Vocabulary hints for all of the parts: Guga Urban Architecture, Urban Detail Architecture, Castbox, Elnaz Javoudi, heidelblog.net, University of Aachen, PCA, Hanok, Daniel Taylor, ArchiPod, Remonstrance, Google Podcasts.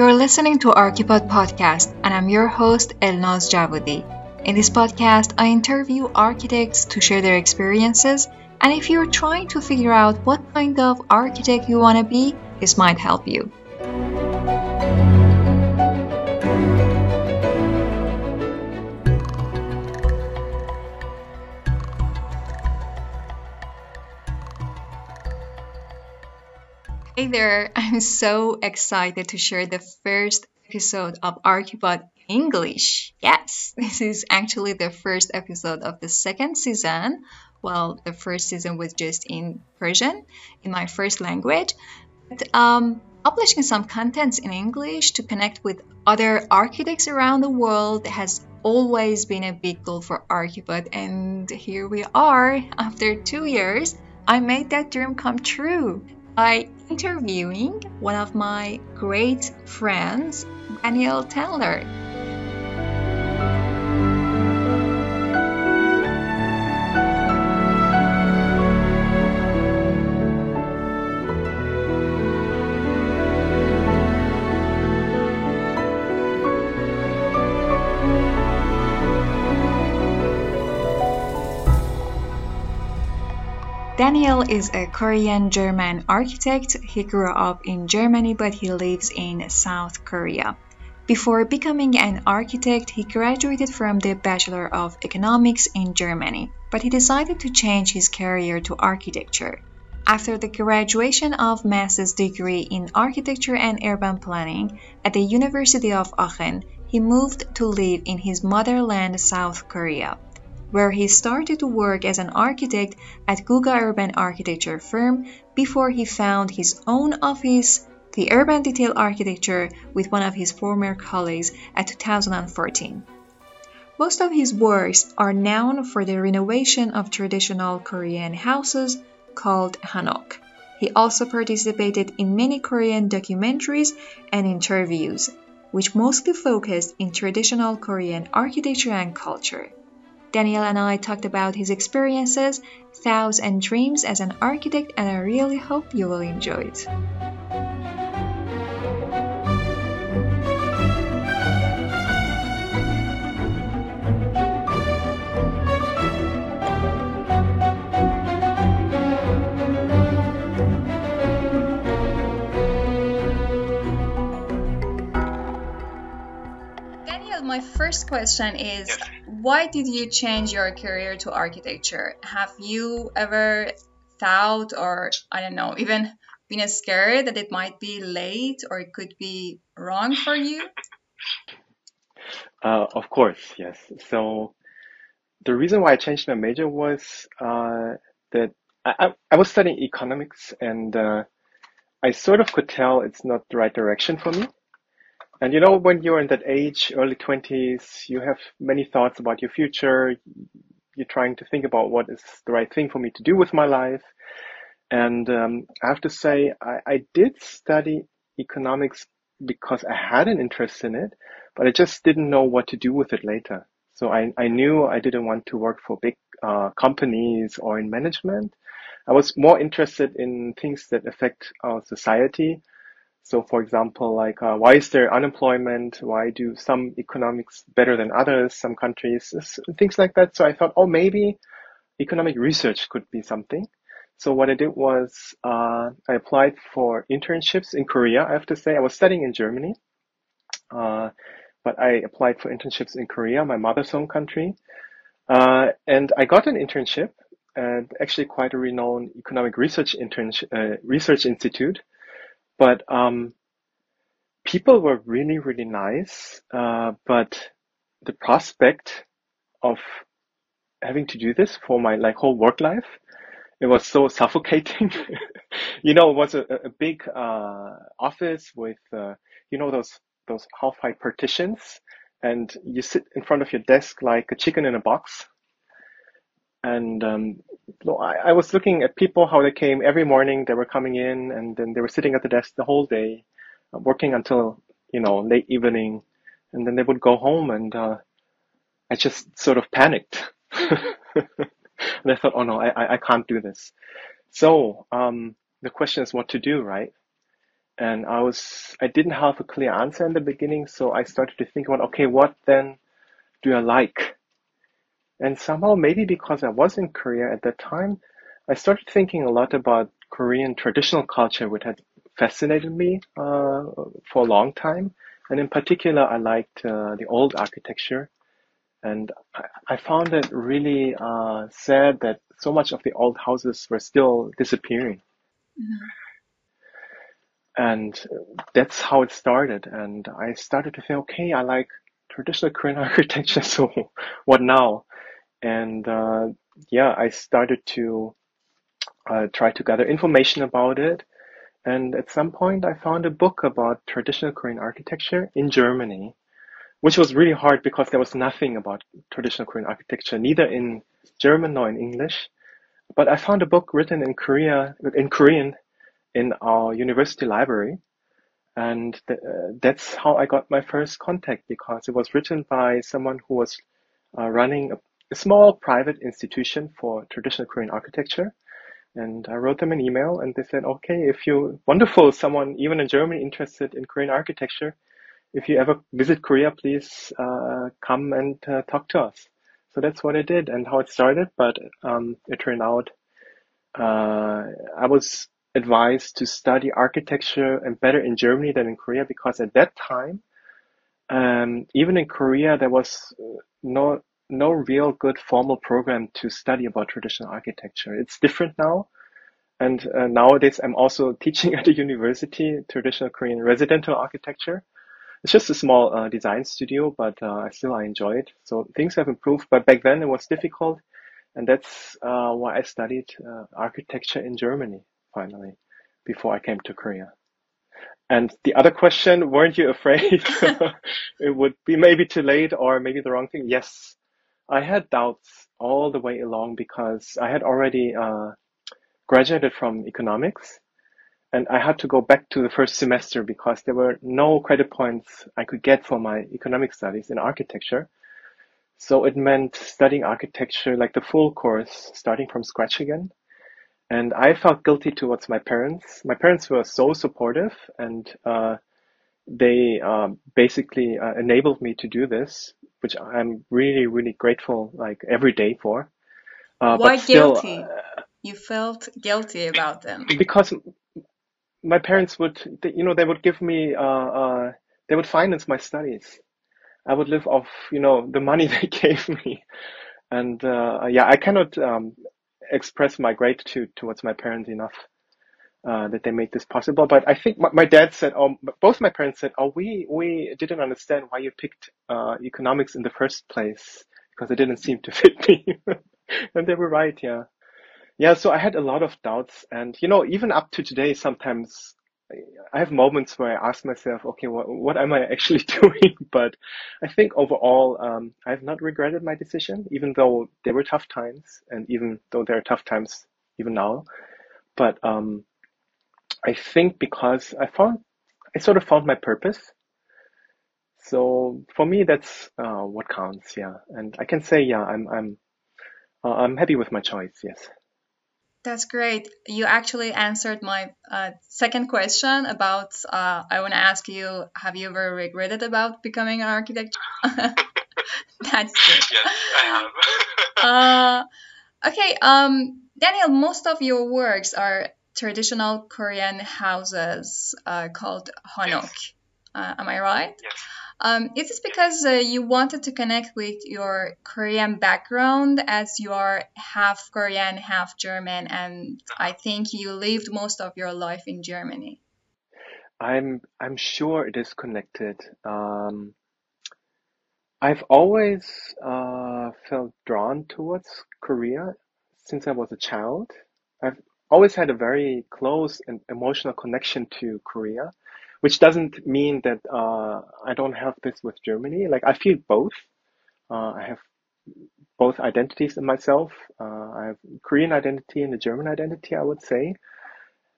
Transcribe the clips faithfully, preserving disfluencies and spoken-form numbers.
You're listening to ArchiPod podcast, and I'm your host, Elnaz Javoudi. In this podcast, I interview architects to share their experiences, and if you're trying to figure out what kind of architect you want to be, this might help you. Hey there, I'm so excited to share the first episode of ArchiPod English. Yes, this is actually the first episode of the second season. Well, the first season was just in Persian, in my first language. But um, publishing some contents in English to connect with other architects around the world has always been a big goal for ArchiPod. And here we are, after two years, I made that dream come true. By interviewing one of my great friends, Daniel Taylor. Daniel is a Korean-German architect. He grew up in Germany, but he lives in South Korea. Before becoming an architect, he graduated from the Bachelor of Economics in Germany, but he decided to change his career to architecture. After the graduation of master's degree in architecture and urban planning at the University of Aachen, he moved to live in his motherland, South Korea, where he started to work as an architect at Guga Urban Architecture firm before he found his own office, the Urban Detail Architecture, with one of his former colleagues at two thousand fourteen. Most of his works are known for the renovation of traditional Korean houses called Hanok. He also participated in many Korean documentaries and interviews, which mostly focused in traditional Korean architecture and culture. Daniel and I talked about his experiences, thoughts and dreams as an architect, and I really hope you will enjoy it. My first question is, yes. Why did you change your career to architecture? Have you ever thought, or I don't know, even been scared that it might be late or it could be wrong for you? Uh, of course, yes. So the reason why I changed my major was uh, that I, I was studying economics, and uh, I sort of could tell it's not the right direction for me. And you know, when you're in that age, early twenties, you have many thoughts about your future. You're trying to think about what is the right thing for me to do with my life. And um, I have to say, I, I did study economics because I had an interest in it, but I just didn't know what to do with it later. So I, I knew I didn't want to work for big uh, companies or in management. I was more interested in things that affect our society. So, for example, like, uh, why is there unemployment? Why do some economics better than others, some countries, things like that. So I thought, oh, maybe economic research could be something. So what I did was uh, I applied for internships in Korea. I have to say, I was studying in Germany, uh, but I applied for internships in Korea, my mother's home country. Uh, and I got an internship at actually quite a renowned economic research internship, uh, research institute. But um, people were really, really nice. Uh, but the prospect of having to do this for my like whole work life, it was so suffocating. You know, it was a, a big uh, office with, uh, you know, those those half-high partitions. And you sit in front of your desk like a chicken in a box. And um, I, I was looking at people, how they came every morning. They were coming in, and then they were sitting at the desk the whole day, uh, working until, you know, late evening. And then they would go home, and uh, I just sort of panicked. And I thought, oh, no, I, I can't do this. So um, the question is what to do, right? And I was, I didn't have a clear answer in the beginning. So I started to think about, okay, what then do I like? And somehow, maybe because I was in Korea at that time, I started thinking a lot about Korean traditional culture, which had fascinated me uh, for a long time. And in particular, I liked uh, the old architecture. And I, I found it really uh, sad that so much of the old houses were still disappearing. Mm-hmm. And that's how it started. And I started to think, okay, I like traditional Korean architecture, so what now? And uh, yeah, I started to uh, try to gather information about it. And at some point, I found a book about traditional Korean architecture in Germany, which was really hard because there was nothing about traditional Korean architecture, neither in German nor in English. But I found a book written in Korea, in Korean, in our university library. And th- uh, that's how I got my first contact, because it was written by someone who was uh, running a, a small private institution for traditional Korean architecture. And I wrote them an email and they said, okay, if you, wonderful, someone even in Germany interested in Korean architecture, if you ever visit Korea, please uh, come and uh, talk to us. So that's what I did and how it started. But um, it turned out uh, I was advised to study architecture and better in Germany than in Korea, because at that time, um, even in Korea, there was no no real good formal program to study about traditional architecture. It's different now. And uh, nowadays, I'm also teaching at a university, traditional Korean residential architecture. It's just a small uh, design studio, but uh, still I enjoy it. So things have improved, but back then it was difficult. And that's uh, why I studied uh, architecture in Germany. Finally, before I came to Korea. And the other question, weren't you afraid it would be maybe too late or maybe the wrong thing? Yes, I had doubts all the way along, because I had already uh, graduated from economics and I had to go back to the first semester because there were no credit points I could get for my economic studies in architecture. So it meant studying architecture like the full course, starting from scratch again. And I felt guilty towards my parents. My parents were so supportive, and uh, they uh, basically uh, enabled me to do this, which I'm really, really grateful, like every day for. Uh, Why but still, guilty? Uh, you felt guilty about them? Because my parents would, you know, they would give me, uh, uh, they would finance my studies. I would live off, you know, the money they gave me, and uh, yeah, I cannot. Um, express my gratitude towards my parents enough uh, that they made this possible. But I think my, my dad said, oh, both my parents said, oh, we, we didn't understand why you picked uh, economics in the first place, because it didn't seem to fit me. And they were right, yeah. Yeah, so I had a lot of doubts. And, you know, even up to today, sometimes I have moments where I ask myself, okay, what, what am I actually doing? But I think overall, um, I've not regretted my decision, even though there were tough times, and even though there are tough times even now. But um, I think because I found, I sort of found my purpose. So for me, that's uh, what counts, yeah. And I can say, yeah, I'm, I'm, uh, I'm happy with my choice, yes. That's great. You actually answered my uh, second question about, uh, I want to ask you, have you ever regretted about becoming an architect? That's good. Yes, I have. uh, okay, um, Daniel, most of your works are traditional Korean houses uh, called Hanok. Yes. Uh, am I right? Yes. Um, is this because uh, you wanted to connect with your Korean background, as you are half Korean, half German, and I think you lived most of your life in Germany? I'm I'm sure it is connected. Um, I've always uh, felt drawn towards Korea since I was a child. I've always had a very close and emotional connection to Korea. Which doesn't mean that uh, I don't have this with Germany. Like, I feel both. Uh, I have both identities in myself. Uh, I have Korean identity and a German identity, I would say.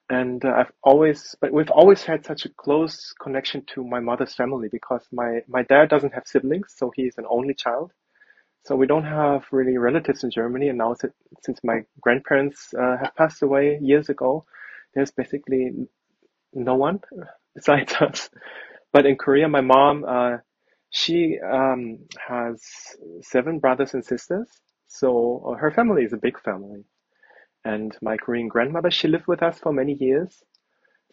And uh, I've always, but we've always had such a close connection to my mother's family, because my, my dad doesn't have siblings, so he is an only child. So we don't have really relatives in Germany. And now since my grandparents uh, have passed away years ago, there's basically no one besides us. But in Korea, my mom, uh, she um, has seven brothers and sisters. So her family is a big family. And my Korean grandmother, she lived with us for many years.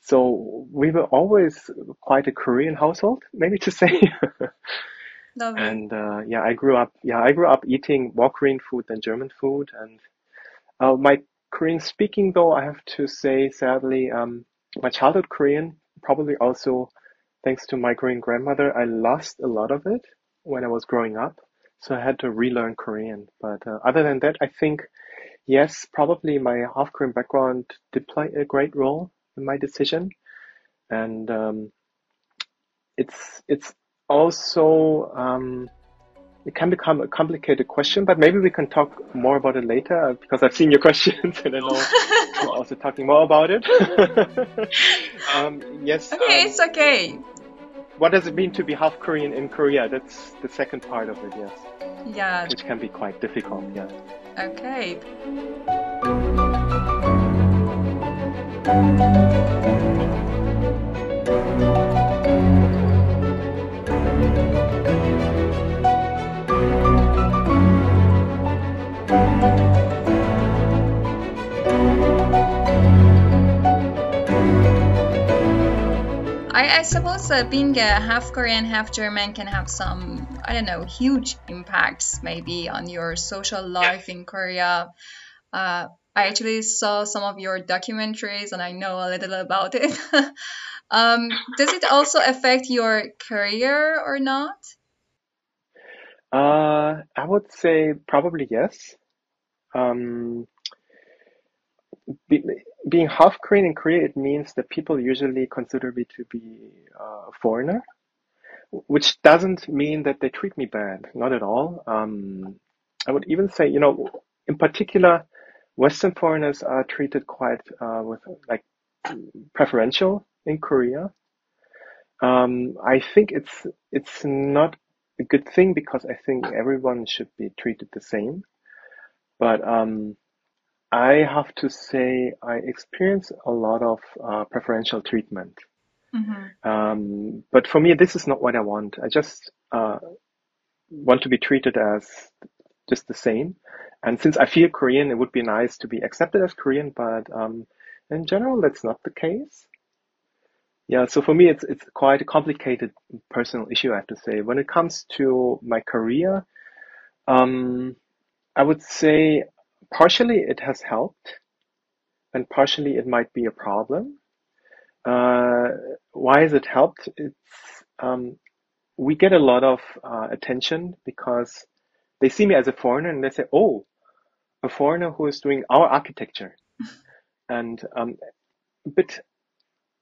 So we were always quite a Korean household, maybe to say. And uh, yeah, I grew up. Yeah, I grew up eating more Korean food than German food. And uh, my Korean speaking, though, I have to say, sadly, um, my childhood Korean, probably also thanks to my Korean grandmother, I lost a lot of it when I was growing up. So I had to relearn Korean. But uh, other than that, I think, yes, probably my half Korean background did play a great role in my decision. And um, it's it's. Also, um, it can become a complicated question, but maybe we can talk more about it later because I've seen your questions and I know we're also talking more about it. um, yes. Okay, um, it's okay. What does it mean to be half Korean in Korea? That's the second part of it, yes. Yeah. Which can be quite difficult, yeah. Okay. I, I suppose that being a half Korean, half German can have some, I don't know, huge impacts maybe on your social life in Korea. Uh, I actually saw some of your documentaries and I know a little about it. um, does it also affect your career or not? Uh, I would say probably yes. Um, be, being half Korean in Korea, it means that people usually consider me to be uh, a foreigner, which doesn't mean that they treat me bad, not at all. Um, I would even say, you know, in particular, Western foreigners are treated quite uh, with like preferential in Korea. Um, I think it's it's not a good thing because I think everyone should be treated the same. But um, I have to say I experience a lot of uh, preferential treatment. Mm-hmm. Um, but for me, this is not what I want. I just uh, want to be treated as just the same. And since I feel Korean, it would be nice to be accepted as Korean. But um, in general, that's not the case. Yeah, so for me, it's it's quite a complicated personal issue, I have to say. When it comes to my career, um, I would say partially it has helped and partially it might be a problem. Uh, why has it helped? It's um, we get a lot of uh, attention because they see me as a foreigner and they say, oh, a foreigner who is doing our architecture. And um, a bit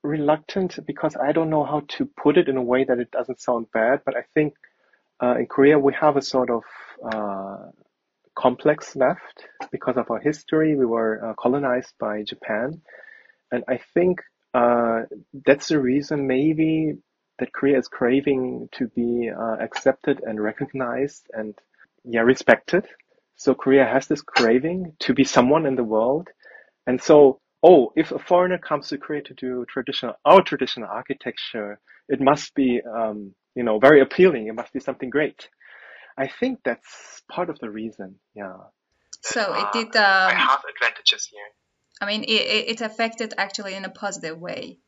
reluctant because I don't know how to put it in a way that it doesn't sound bad, but I think uh, in Korea we have a sort of uh, complex left because of our history. We were uh, colonized by Japan. And I think uh, that's the reason maybe that Korea is craving to be uh, accepted and recognized and yeah, respected. So Korea has this craving to be someone in the world. And so, oh, if a foreigner comes to Korea to do traditional, our traditional architecture, it must be, um, you know, very appealing. It must be something great. I think that's part of the reason. Yeah. So it did. Um, I have advantages here. I mean, it, it affected actually in a positive way.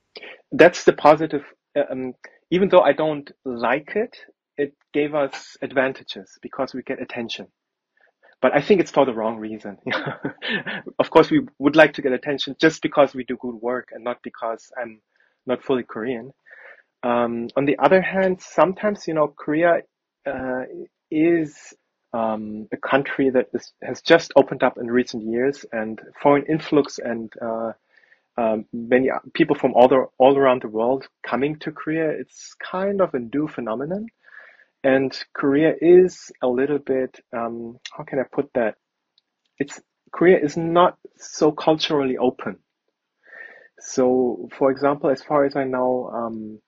That's the positive. Um, even though I don't like it, it gave us advantages because we get attention. But I think it's for the wrong reason. Of course, we would like to get attention just because we do good work and not because I'm not fully Korean. Um, on the other hand, sometimes, you know, Korea uh, is um, a country that is, has just opened up in recent years and foreign influx and uh, um, many people from all, the, all around the world coming to Korea. It's kind of a new phenomenon. And Korea is a little bit, um, how can I put that? It's Korea is not so culturally open. So, for example, as far as I know, um,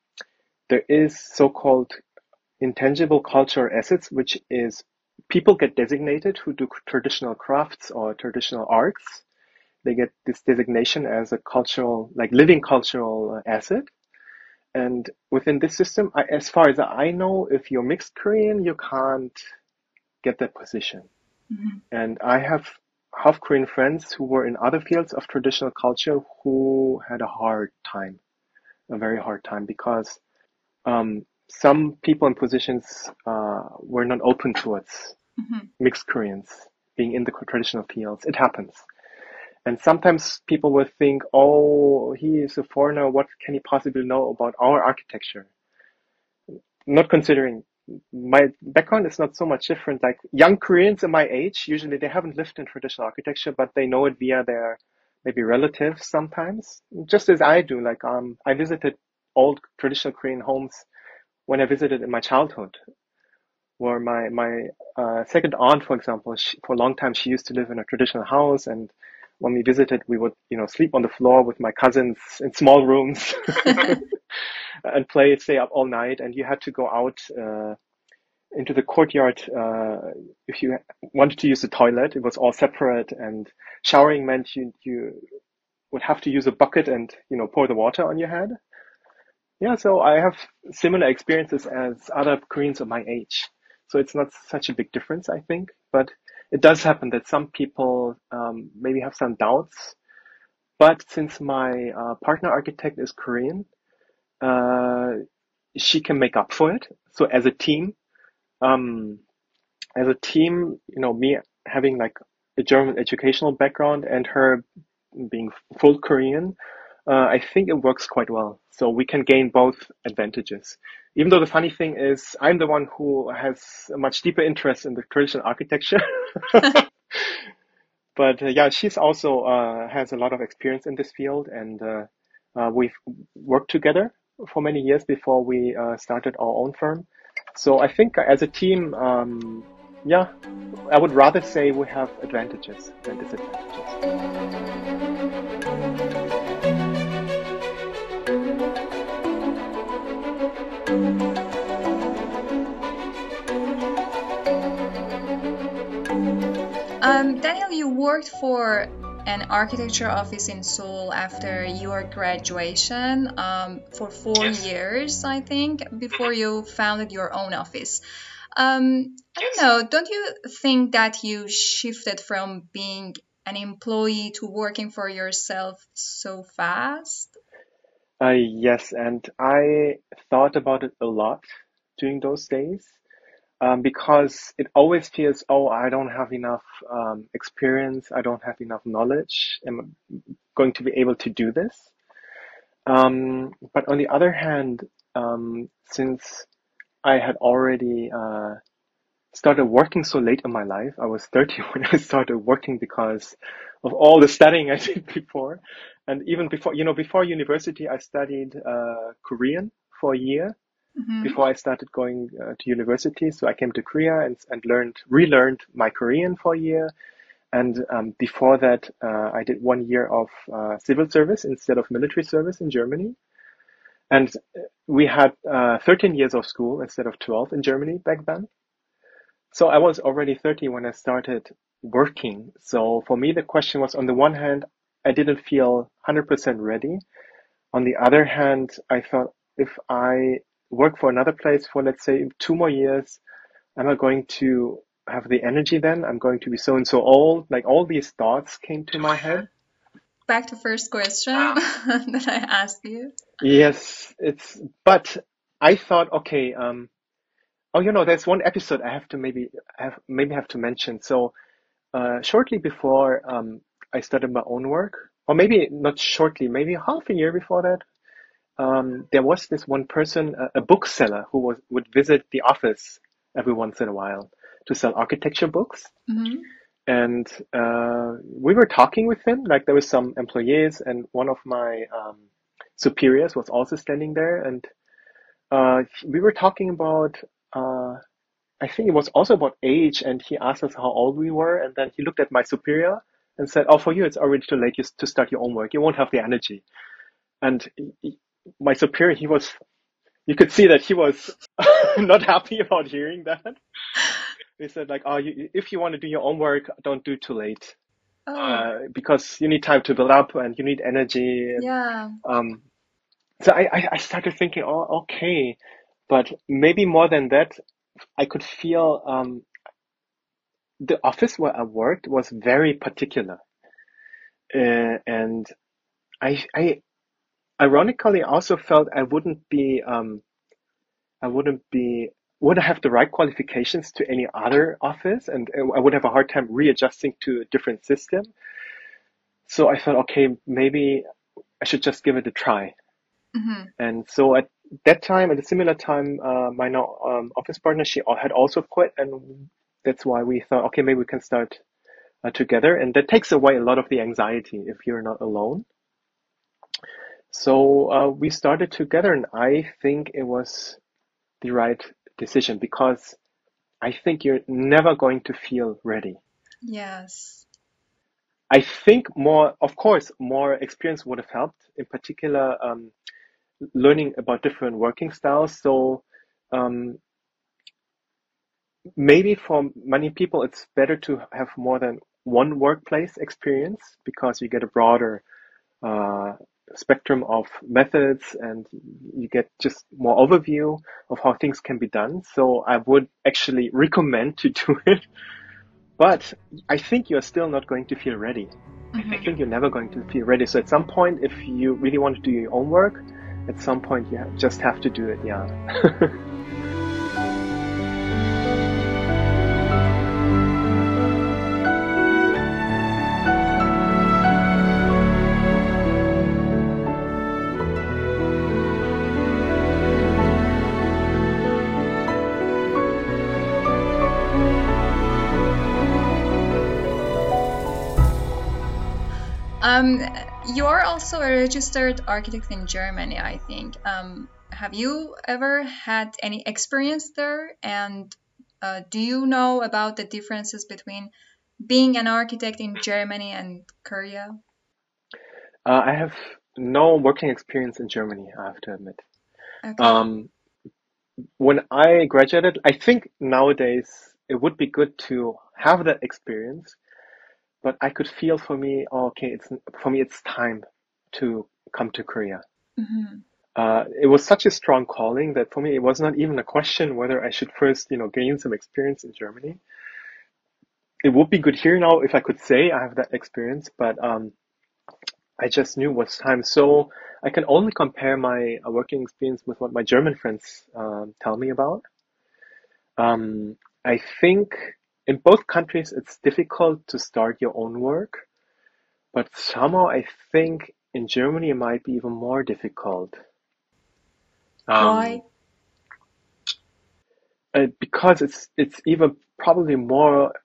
there is so-called intangible cultural assets, which is people get designated who do traditional crafts or traditional arts. They get this designation as a cultural, like living cultural asset. And within this system, I, as far as I know, if you're mixed Korean, you can't get that position. Mm-hmm. And I have half Korean friends who were in other fields of traditional culture who had a hard time, a very hard time, because um, some people in positions uh, were not open towards mm-hmm. mixed Koreans being in the traditional fields. It happens. And sometimes people will think, oh, he is a foreigner. What can he possibly know about our architecture? Not considering my background is not so much different. Like young Koreans in my age, usually they haven't lived in traditional architecture, but they know it via their maybe relatives sometimes, just as I do. Like um, I visited old traditional Korean homes when I visited in my childhood, where my, my uh, second aunt, for example, she, for a long time, she used to live in a traditional house, and when we visited, we would, you know, sleep on the floor with my cousins in small rooms and play, stay up all night. And you had to go out uh, into the courtyard uh, if you wanted to use the toilet. It was all separate, and showering meant you you would have to use a bucket and, you know, pour the water on your head. Yeah, so I have similar experiences as other Koreans of my age. So it's not such a big difference, I think, but it does happen that some people um, maybe have some doubts, but since my uh, partner architect is Korean, uh, she can make up for it. So as a team, um, as a team, you know, me having like a German educational background and her being full Korean, uh, I think it works quite well. So we can gain both advantages. Even though the funny thing is, I'm the one who has a much deeper interest in the traditional architecture. But uh, yeah, she's also uh, has a lot of experience in this field, and uh, uh, we've worked together for many years before we uh, started our own firm. So I think as a team, um, yeah, I would rather say we have advantages than disadvantages. Um, Daniel, you worked for an architecture office in Seoul after your graduation um, for four yes. years, I think, before you founded your own office. Um, I yes. don't know, don't you think that you shifted from being an employee to working for yourself so fast? Uh, yes, and I thought about it a lot during those days. Um, because it always feels, oh, I don't have enough um, experience, I don't have enough knowledge, am I going to be able to do this? Um, but on the other hand, um, since I had already uh, started working so late in my life, I was thirty when I started working because of all the studying I did before. And even before, you know, before university, I studied uh, Korean for a year. Mm-hmm. Before I started going uh, to university, so I came to Korea and and learned, relearned my Korean for a year. And um, before that, uh, I did one year of uh, civil service instead of military service in Germany. And we had uh, thirteen years of school instead of twelve in Germany back then. So I was already thirty when I started working. So for me, the question was, on the one hand, I didn't feel one hundred percent ready. On the other hand, I thought if I work for another place for, let's say, two more years, am I going to have the energy then? I'm going to be so and so old. Like all these thoughts came to my head. Back to first question that I asked you. Yes, it's, but I thought, okay, um, oh, you know, there's one episode I have to maybe have, maybe have to mention. So uh, shortly before um, I started my own work, or maybe not shortly, maybe half a year before that, Um, there was this one person, a, a bookseller, who was, would visit the office every once in a while to sell architecture books. Mm-hmm. And uh, we were talking with him, like there were some employees, and one of my um, superiors was also standing there. And uh, we were talking about, uh, I think it was also about age, and he asked us how old we were. And then he looked at my superior and said, oh, for you, it's already too late to start your own work. You won't have the energy. And he, my superior, he was, you could see that he was not happy about hearing that. He said like, oh, you, if you want to do your own work, don't do too late. Oh. Uh, because you need time to build up and you need energy. And, yeah. Um, so I, I started thinking, oh, okay, but maybe more than that, I could feel um, the office where I worked was very particular. Uh, and I, I ironically also felt I wouldn't be, um, I wouldn't be, wouldn't have the right qualifications to any other office, and I would have a hard time readjusting to a different system. So I thought, okay, maybe I should just give it a try. Mm-hmm. And so at that time, at a similar time, uh, my now um, office partner, she had also quit, and that's why we thought, okay, maybe we can start Uh, together, and that takes away a lot of the anxiety if you're not alone. So uh, we started together, and I think it was the right decision, because I think you're never going to feel ready. Yes. I think more, of course, more experience would have helped, in particular, um, learning about different working styles. So um, maybe for many people, it's better to have more than one workplace experience, because you get a broader uh, spectrum of methods, and you get just more overview of how things can be done. So I would actually recommend to do it, but I think you're still not going to feel ready. Mm-hmm. I think you're never going to feel ready. So at some point, if you really want to do your own work, at some point you have, just have to do it. Yeah. Um, you're also a registered architect in Germany, I think. Um, have you ever had any experience there? And uh, do you know about the differences between being an architect in Germany and Korea? Uh, I have no working experience in Germany, I have to admit. Okay. Um, when I graduated, I think nowadays it would be good to have that experience. But I could feel for me, oh, okay, it's for me, it's time to come to Korea. Mm-hmm. Uh, it was such a strong calling that for me, it was not even a question whether I should first, you know, gain some experience in Germany. It would be good here now if I could say I have that experience, but um, I just knew it was time. So I can only compare my uh, working experience with what my German friends um, tell me about. Um, I think in both countries, it's difficult to start your own work, but somehow I think in Germany it might be even more difficult. Um, Why? Uh, because it's it's even probably more.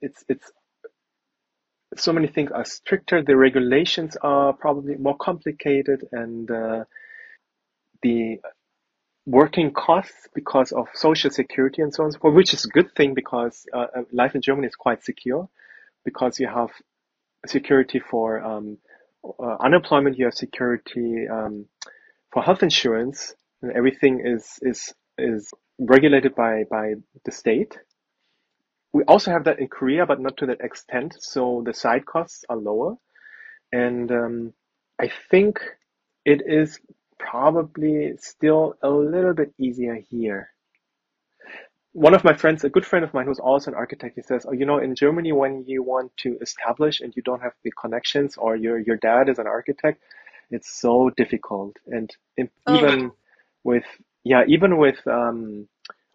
It's it's so many things are stricter. The regulations are probably more complicated, and uh, the working costs because of social security and so on and so forth, which is a good thing, because uh, life in Germany is quite secure, because you have security for um, uh, unemployment, you have security um, for health insurance, and everything is is is regulated by, by the state. We also have that in Korea, but not to that extent, so the side costs are lower. And um, I think it is probably still a little bit easier here. One of my friends, a good friend of mine who's also an architect, he says, oh, you know, in Germany, when you want to establish and you don't have the connections, or your your dad is an architect, it's so difficult. And in, oh. even with, yeah, even with, um,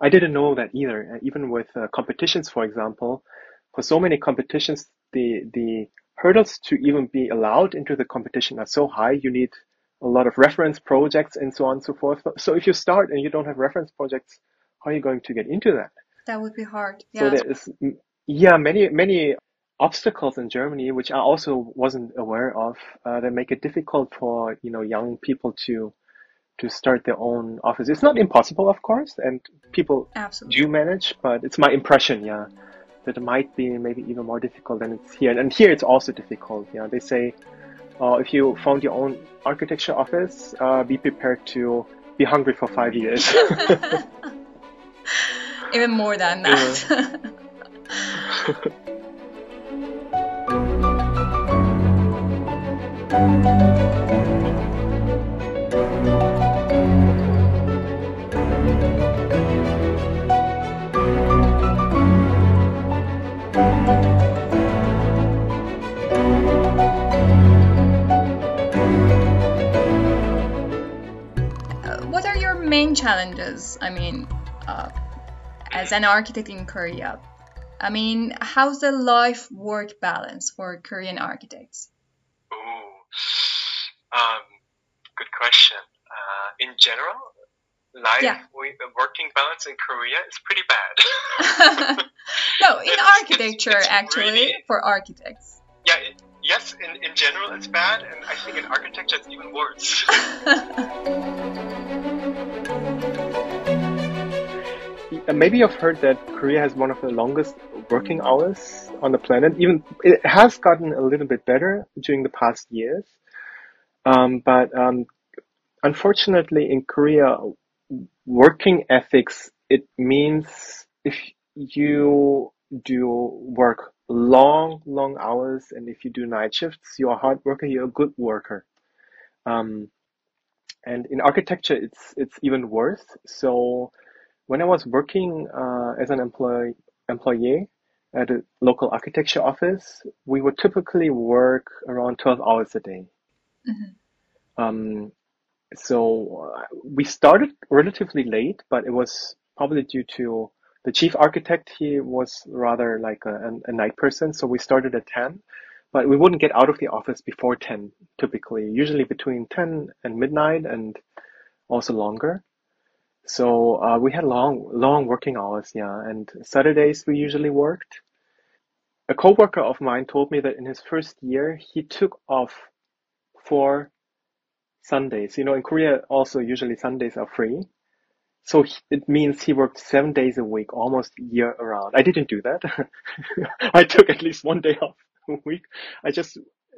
I didn't know that either. Even with uh, competitions, for example, for so many competitions, the the hurdles to even be allowed into the competition are so high. You need a lot of reference projects and so on and so forth. So if you start and you don't have reference projects, how are you going to get into that? That would be hard. Yeah. So there is, yeah, many, many obstacles in Germany, which I also wasn't aware of, uh, that make it difficult for, you know, young people to, to start their own office. It's not impossible, of course, and people Absolutely. do manage, but it's my impression, yeah, that it might be maybe even more difficult than it's here. And here it's also difficult. Yeah, they say, Uh, if you found your own architecture office, uh, be prepared to be hungry for five years. Even more than that. Yeah. main challenges, I mean, uh, as an architect in Korea? I mean, how's the life-work balance for Korean architects? Ooh, um, good question. Uh, in general, life yeah. we, the working balance in Korea is pretty bad. No, in it's, architecture, it's, it's actually, really, for architects. Yeah, it, yes, in, in general it's bad, and I think in architecture it's even worse. Maybe you've heard that Korea has one of the longest working hours on the planet. Even it has gotten a little bit better during the past years. Um, but um, unfortunately, in Korea, working ethics, it means if you do work long, long hours and if you do night shifts, you're a hard worker, you're a good worker. Um, and in architecture, it's it's even worse. So when I was working uh, as an employee, employee at a local architecture office, we would typically work around twelve hours a day. Mm-hmm. Um, so we started relatively late, but it was probably due to the chief architect. He was rather like a, a night person. So we started at ten, but we wouldn't get out of the office before ten, typically, usually between ten and midnight and also longer. So uh, we had long, long working hours, yeah. And Saturdays we usually worked. A coworker of mine told me that in his first year, he took off for Sundays. You know, in Korea also usually Sundays are free. So he, it means he worked seven days a week, almost year around. I didn't do that. I took at least one day off a week. I just,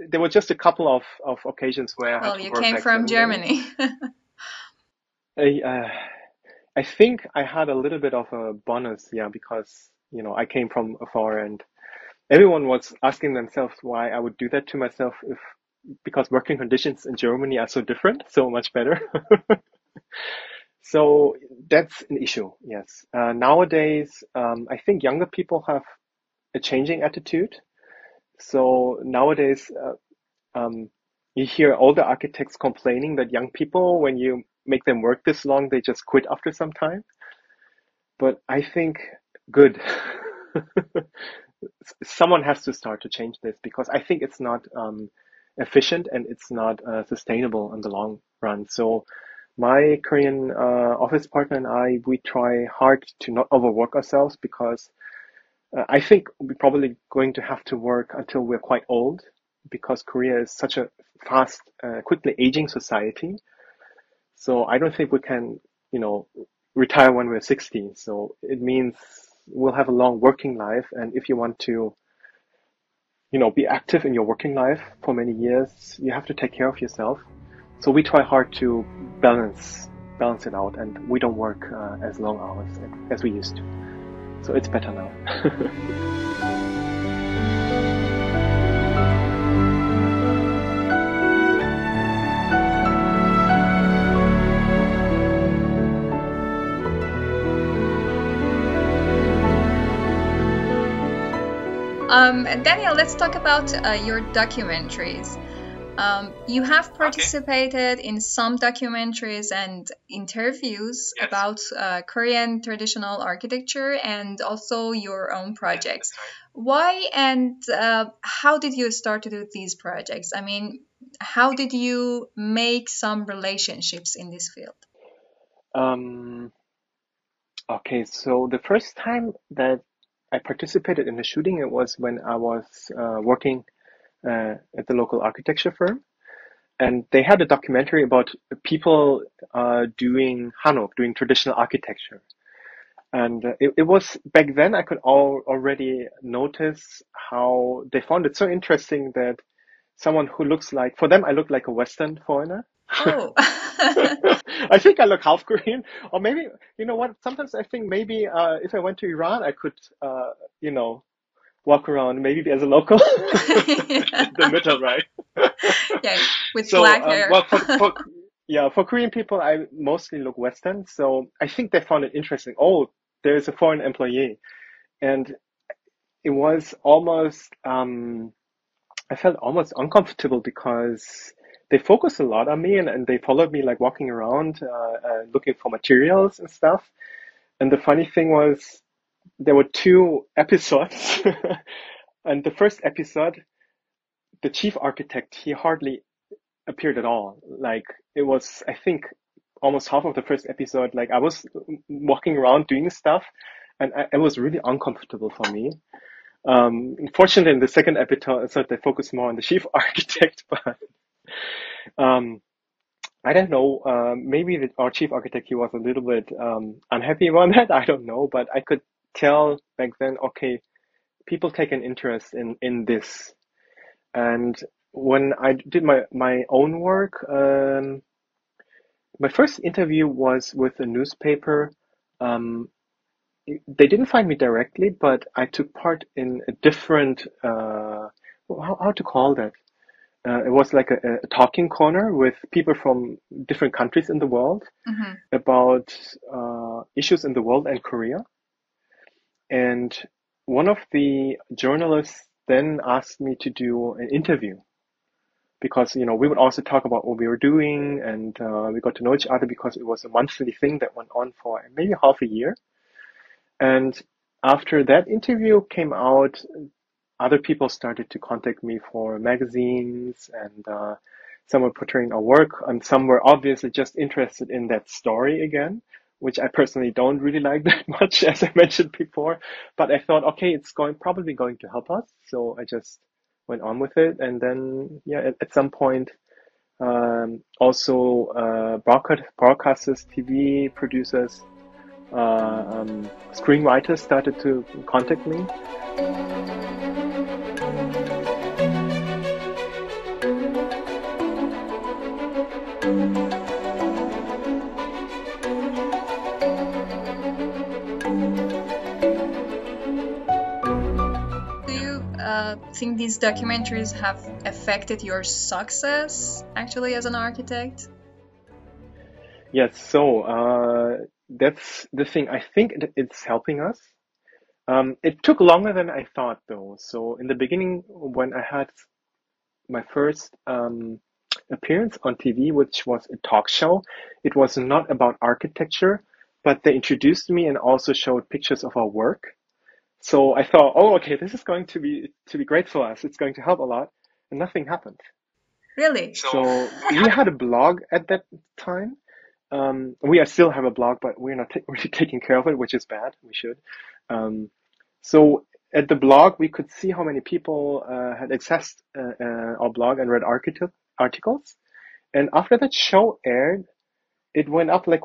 there were just a couple of, of occasions where well, I had to work. Well, you came from Germany. I, uh, I think I had a little bit of a bonus, yeah, because, you know, I came from afar and everyone was asking themselves why I would do that to myself if, because working conditions in Germany are so different, so much better. So that's an issue, yes. Uh, nowadays, um, I think younger people have a changing attitude. So nowadays, uh, um, you hear older architects complaining that young people, when you make them work this long, they just quit after some time. But I think, good. Someone has to start to change this because I think it's not um, efficient and it's not uh, sustainable in the long run. So my Korean uh, office partner and I, we try hard to not overwork ourselves because uh, I think we're probably going to have to work until we're quite old because Korea is such a fast, uh, quickly aging society. So I don't think we can, you know, retire when we're sixty. So it means we'll have a long working life. And if you want to, you know, be active in your working life for many years, you have to take care of yourself. So we try hard to balance, balance it out. And we don't work uh, as long hours as we used to. So it's better now. Um, Daniel, let's talk about uh, your documentaries. Um, you have participated okay. in some documentaries and interviews yes. about uh, Korean traditional architecture and also your own projects. Yes, why and uh, how did you start to do these projects? I mean, how did you make some relationships in this field? Um, okay, so the first time that I participated in the shooting, it was when I was uh, working uh, at the local architecture firm. And they had a documentary about people uh, doing Hanok, doing traditional architecture. And uh, it, it was, back then I could all already notice how they found it so interesting that someone who looks like, for them I look like a Western foreigner. Oh. I think I look half Korean, or maybe, you know what, sometimes I think maybe uh, if I went to Iran, I could, uh, you know, walk around maybe as a local, the middle, right? Yeah, with so, black hair. Um, well, for, for, yeah, for Korean people, I mostly look Western, so I think they found it interesting. Oh, there is a foreign employee. And it was almost, um, I felt almost uncomfortable because they focused a lot on me, and, and they followed me like walking around, uh, uh, looking for materials and stuff. And the funny thing was, there were two episodes. And the first episode, the chief architect, he hardly appeared at all. Like, it was, I think, almost half of the first episode. Like, I was walking around doing stuff, and I, it was really uncomfortable for me. Um, unfortunately, in the second episode, they focused more on the chief architect, but um, I don't know, uh, maybe the, our chief architect, he was a little bit um, unhappy about that. I don't know, but I could tell back then, okay, people take an interest in, in this. And when I did my, my own work, um, my first interview was with a newspaper. Um, they didn't find me directly, but I took part in a different, uh, how, how to call that? Uh, it was like a, a talking corner with people from different countries in the world, mm-hmm. about uh, issues in the world and Korea. And one of the journalists then asked me to do an interview, because, you know, we would also talk about what we were doing, and uh, we got to know each other because it was a monthly thing that went on for maybe half a year. And after that interview came out, other people started to contact me for magazines, and uh, some were portraying our work, and some were obviously just interested in that story again, which I personally don't really like that much, as I mentioned before. But I thought, okay, it's going probably going to help us. So I just went on with it. And then, yeah, at, at some point, um, also uh, broadcast, broadcasters, T V producers, uh, um, screenwriters started to contact me. Think these documentaries have affected your success actually as an architect? Yes, so uh, that's the thing. I think it, it's helping us. Um, it took longer than I thought, though. So in the beginning, when I had my first um, appearance on T V, which was a talk show, it was not about architecture, but they introduced me and also showed pictures of our work. So I thought, oh, okay, this is going to be to be great for us. It's going to help a lot. And nothing happened. Really? So, so we had a blog at that time. Um, we are still have a blog, but we're not ta- really taking care of it, which is bad. We should. Um, so at the blog, we could see how many people uh, had accessed uh, uh, our blog and read archite- articles. And after that show aired, it went up. Like,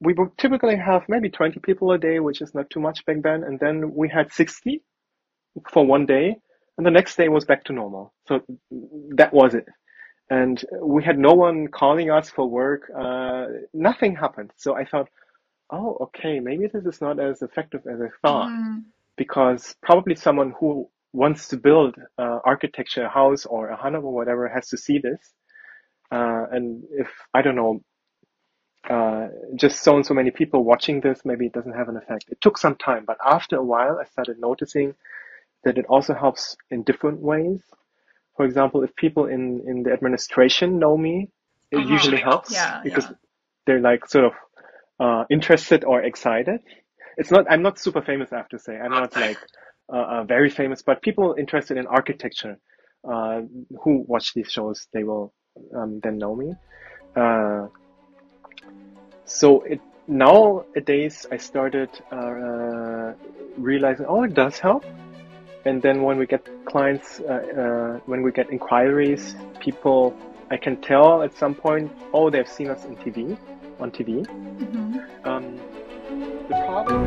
we would typically have maybe twenty people a day, which is not too much back then. And then we had sixty for one day, and the next day was back to normal. So that was it. And we had no one calling us for work. Uh, nothing happened. So I thought, oh, okay, maybe this is not as effective as I thought, mm. because probably someone who wants to build uh, architecture, a house or a Hanok or whatever, has to see this. Uh, and if, I don't know, Uh, just so and so many people watching this, maybe it doesn't have an effect. It took some time, but after a while, I started noticing that it also helps in different ways. For example, if people in, in the administration know me, it uh-huh. usually helps yeah, because yeah. they're like sort of uh, interested or excited. It's not, I'm not super famous, I have to say. I'm not like uh, uh, very famous, but people interested in architecture uh, who watch these shows, they will um, then know me. Uh, So it, nowadays I started uh, realizing, oh, it does help. And then when we get clients, uh, uh, when we get inquiries, people, I can tell at some point, oh, they've seen us on T V, on T V. Mm-hmm. Um, the problem.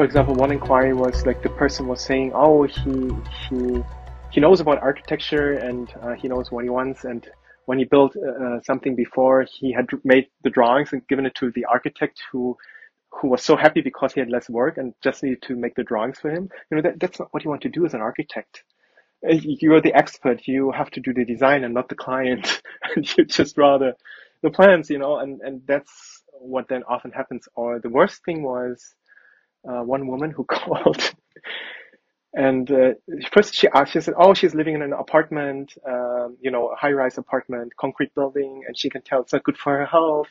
For example, one inquiry was like the person was saying, "Oh, he he he knows about architecture and uh, he knows what he wants. And when he built uh, something before, he had made the drawings and given it to the architect who who was so happy because he had less work and just needed to make the drawings for him. You know, that, that's not what you want to do as an architect. You are the expert. You have to do the design and not the client. And you just rather the plans, you know, and, and that's what then often happens. Or the worst thing was uh, one woman who called and uh, first she asked, she said, oh, she's living in an apartment, um, you know, a high-rise apartment, concrete building, and she can tell it's not good for her health.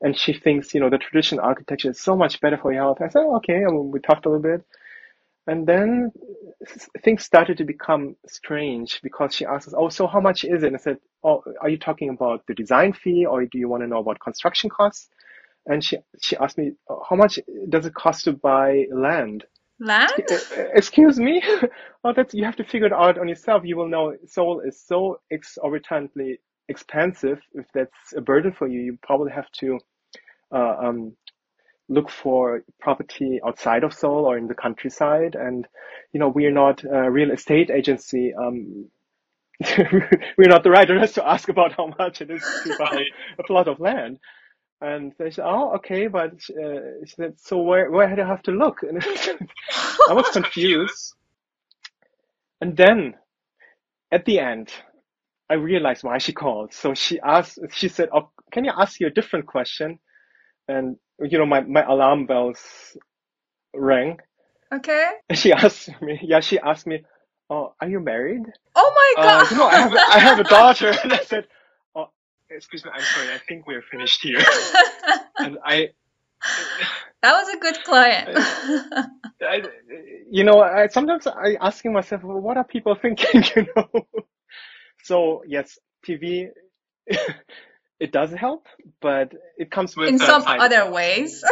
And she thinks, you know, the traditional architecture is so much better for your health. I said, oh, okay, I mean, we talked a little bit. And then things started to become strange because she asked us, oh, so how much is it? And I said, oh, are you talking about the design fee or do you want to know about construction costs? And she she asked me, how much does it cost to buy land? Land? Excuse me? Oh, that's, you have to figure it out on yourself. You will know Seoul is so exorbitantly expensive. If that's a burden for you, you probably have to uh, um, look for property outside of Seoul or in the countryside. And, you know, we are not a real estate agency. Um, we're not the right address to ask about how much it is to buy a plot of land. And they said, oh, okay, but uh, she said, so where, where do I have to look? And I was confused. And then at the end, I realized why she called. So she asked, she said, oh, can I ask you a different question? And, you know, my, my alarm bells rang. Okay. And she asked me, yeah, she asked me, oh, are you married? Oh my God. Uh, no, I have, I have a daughter. And I said, oh, excuse me, I'm sorry. I think we're finished here. And I... That was a good client. I, I, you know, I, sometimes I asking myself, well, what are people thinking, you know? So, yes, T V, it does help, but it comes with... In some other ways.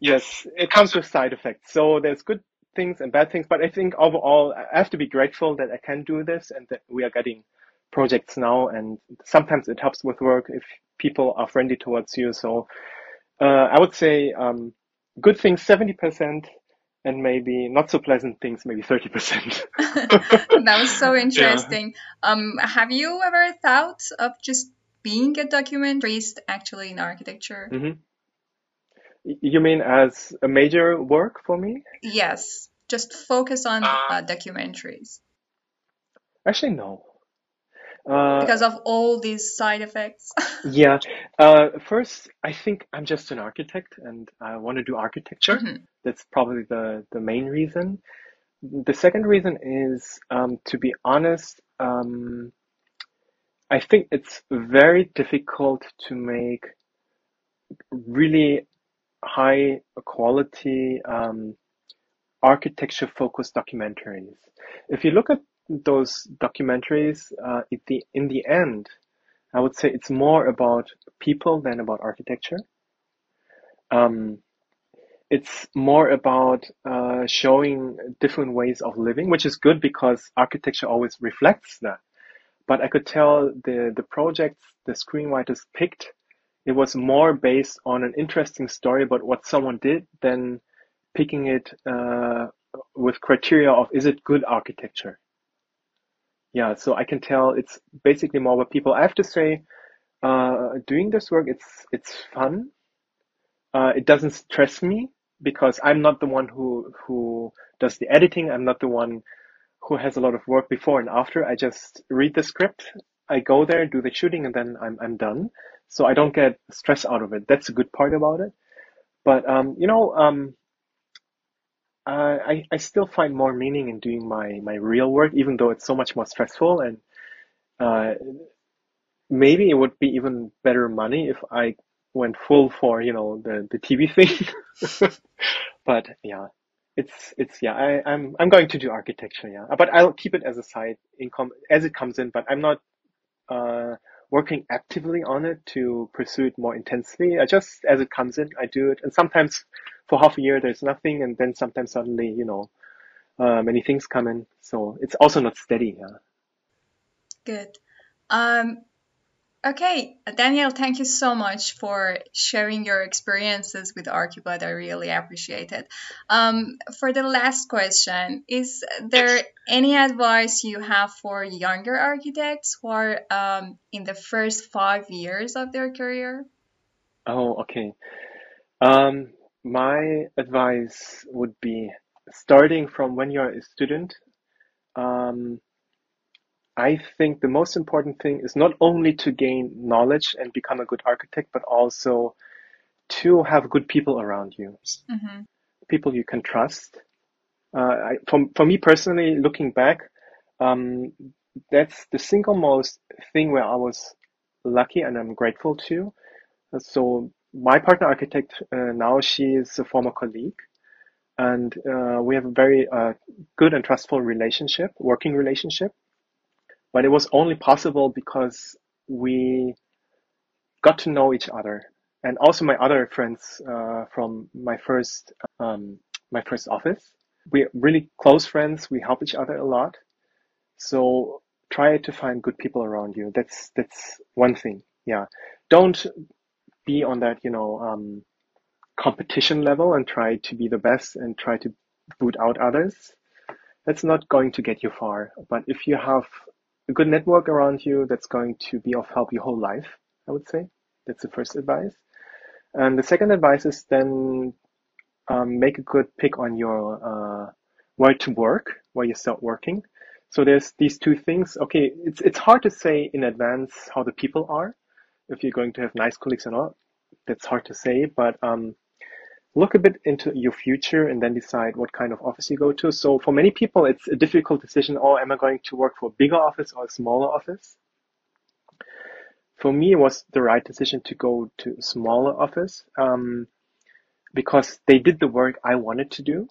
Yes, it comes with side effects. So there's good things and bad things, but I think overall, I have to be grateful that I can do this and that we are getting projects now, and sometimes it helps with work if people are friendly towards you. So uh, I would say um, good things, seventy percent. And maybe not so pleasant things, maybe thirty percent. That was so interesting. Yeah. Um, have you ever thought of just being a documentarist actually in architecture? Mm-hmm. You mean as a major work for me? Yes, just focus on uh, uh, documentaries. Actually, no. Uh, because of all these side effects? Yeah. Uh, first, I think I'm just an architect and I want to do architecture. Mm-hmm. That's probably the, the main reason. The second reason is, um, to be honest, um, I think it's very difficult to make really high quality um, architecture-focused documentaries. If you look at those documentaries, uh, in the, in the end, I would say it's more about people than about architecture. Um, it's more about, uh, showing different ways of living, which is good because architecture always reflects that. But I could tell the, the projects the screenwriters picked, it was more based on an interesting story about what someone did than picking it, uh, with criteria of, is it good architecture? Yeah, so I can tell it's basically more about people. I have to say, uh, doing this work, it's it's fun. Uh, it doesn't stress me because I'm not the one who who does the editing. I'm not the one who has a lot of work before and after. I just read the script. I go there, do the shooting, and then I'm I'm done. So I don't get stressed out of it. That's a good part about it. But um, you know, um, Uh, I, I still find more meaning in doing my, my real work, even though it's so much more stressful. And uh, maybe it would be even better money if I went full for, you know, the, the T V thing. But yeah, it's, it's, yeah, I, I'm, I'm going to do architecture. Yeah, but I'll keep it as a side income as it comes in, but I'm not uh, working actively on it to pursue it more intensely. I just, as it comes in, I do it. And sometimes for half a year, there's nothing. And then sometimes suddenly, you know, uh, many things come in. So it's also not steady. Yeah. Good. Um, okay. Daniel, thank you so much for sharing your experiences with ArchiPod. I really appreciate it. Um, for the last question, is there any advice you have for younger architects who are um, in the first five years of their career? Oh, okay. Um, my advice would be, starting from when you're a student, um, I think the most important thing is not only to gain knowledge and become a good architect, but also to have good people around you, mm-hmm. people you can trust. Uh, I, for, for me personally, looking back, um, that's the single most thing where I was lucky and I'm grateful to. So my partner architect uh, now, she is a former colleague, and uh, we have a very uh, good and trustful relationship, working relationship. But it was only possible because we got to know each other, and also my other friends uh, from my first um, my first office. We're really close friends. We help each other a lot. So try to find good people around you. That's that's one thing. Yeah, don't be on that you know um, competition level and try to be the best and try to boot out others. That's not going to get you far. But if you have a good network around you, that's going to be of help your whole life, I would say. That's the first advice. And the second advice is then um, make a good pick on your uh, where to work, where you start working. So there's these two things. Okay, it's it's hard to say in advance how the people are, if you're going to have nice colleagues or not. That's hard to say, but um, look a bit into your future and then decide what kind of office you go to. So for many people, it's a difficult decision. Oh, am I going to work for a bigger office or a smaller office? For me, it was the right decision to go to a smaller office um, because they did the work I wanted to do.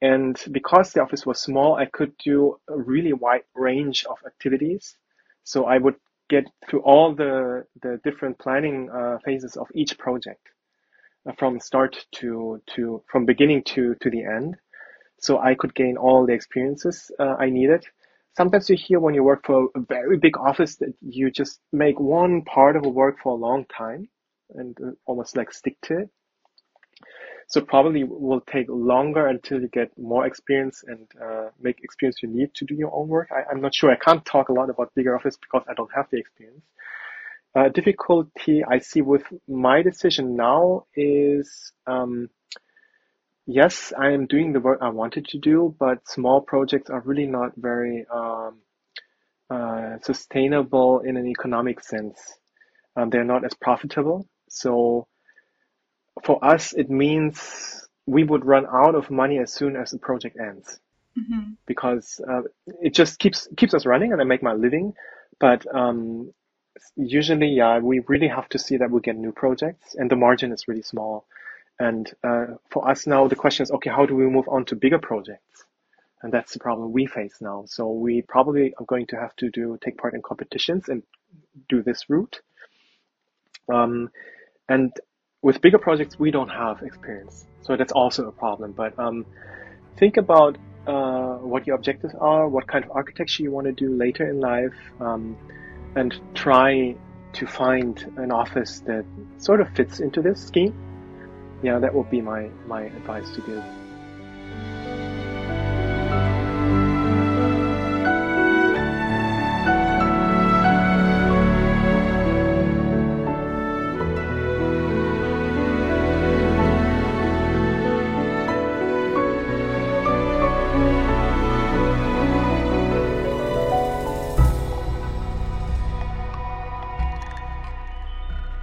And because the office was small, I could do a really wide range of activities. So I would get through all the, the different planning uh, phases of each project, from start to, to from beginning to, to the end. So I could gain all the experiences uh, I needed. Sometimes you hear when you work for a very big office that you just make one part of a work for a long time and uh, almost like stick to it. So probably will take longer until you get more experience and uh, make experience you need to do your own work. I, I'm not sure. I can't talk a lot about bigger office because I don't have the experience. Uh, difficulty I see with my decision now is, um, yes, I am doing the work I wanted to do, but small projects are really not very um, uh, sustainable in an economic sense. Um, they're not as profitable. So for us, it means we would run out of money as soon as the project ends, mm-hmm. because uh, it just keeps keeps us running, and I make my living, but um, usually, yeah, we really have to see that we get new projects, and the margin is really small. And uh, for us now, the question is, okay, how do we move on to bigger projects? And that's the problem we face now. So we probably are going to have to do take part in competitions and do this route. Um, and with bigger projects, we don't have experience, so that's also a problem. But um, think about uh, what your objectives are, what kind of architecture you want to do later in life. Um, And try to find an office that sort of fits into this scheme. Yeah, that would be my, my advice to give.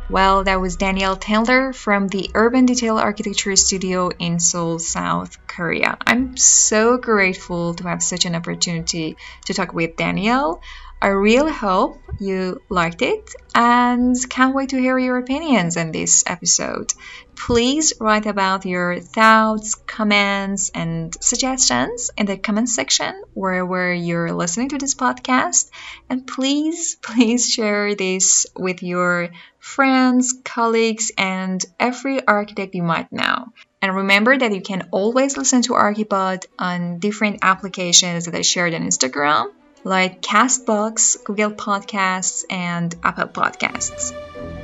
Well, that was Daniel Taylor from the Urban Detail Architecture Studio in Seoul, South Korea. I'm so grateful to have such an opportunity to talk with Daniel. I really hope you liked it and can't wait to hear your opinions on this episode. Please write about your thoughts, comments, and suggestions in the comment section wherever you're listening to this podcast. And please, please share this with your friends, colleagues, and every architect you might know. And remember that you can always listen to ArchiPod on different applications that I shared on Instagram, like Castbox, Google Podcasts, and Apple Podcasts.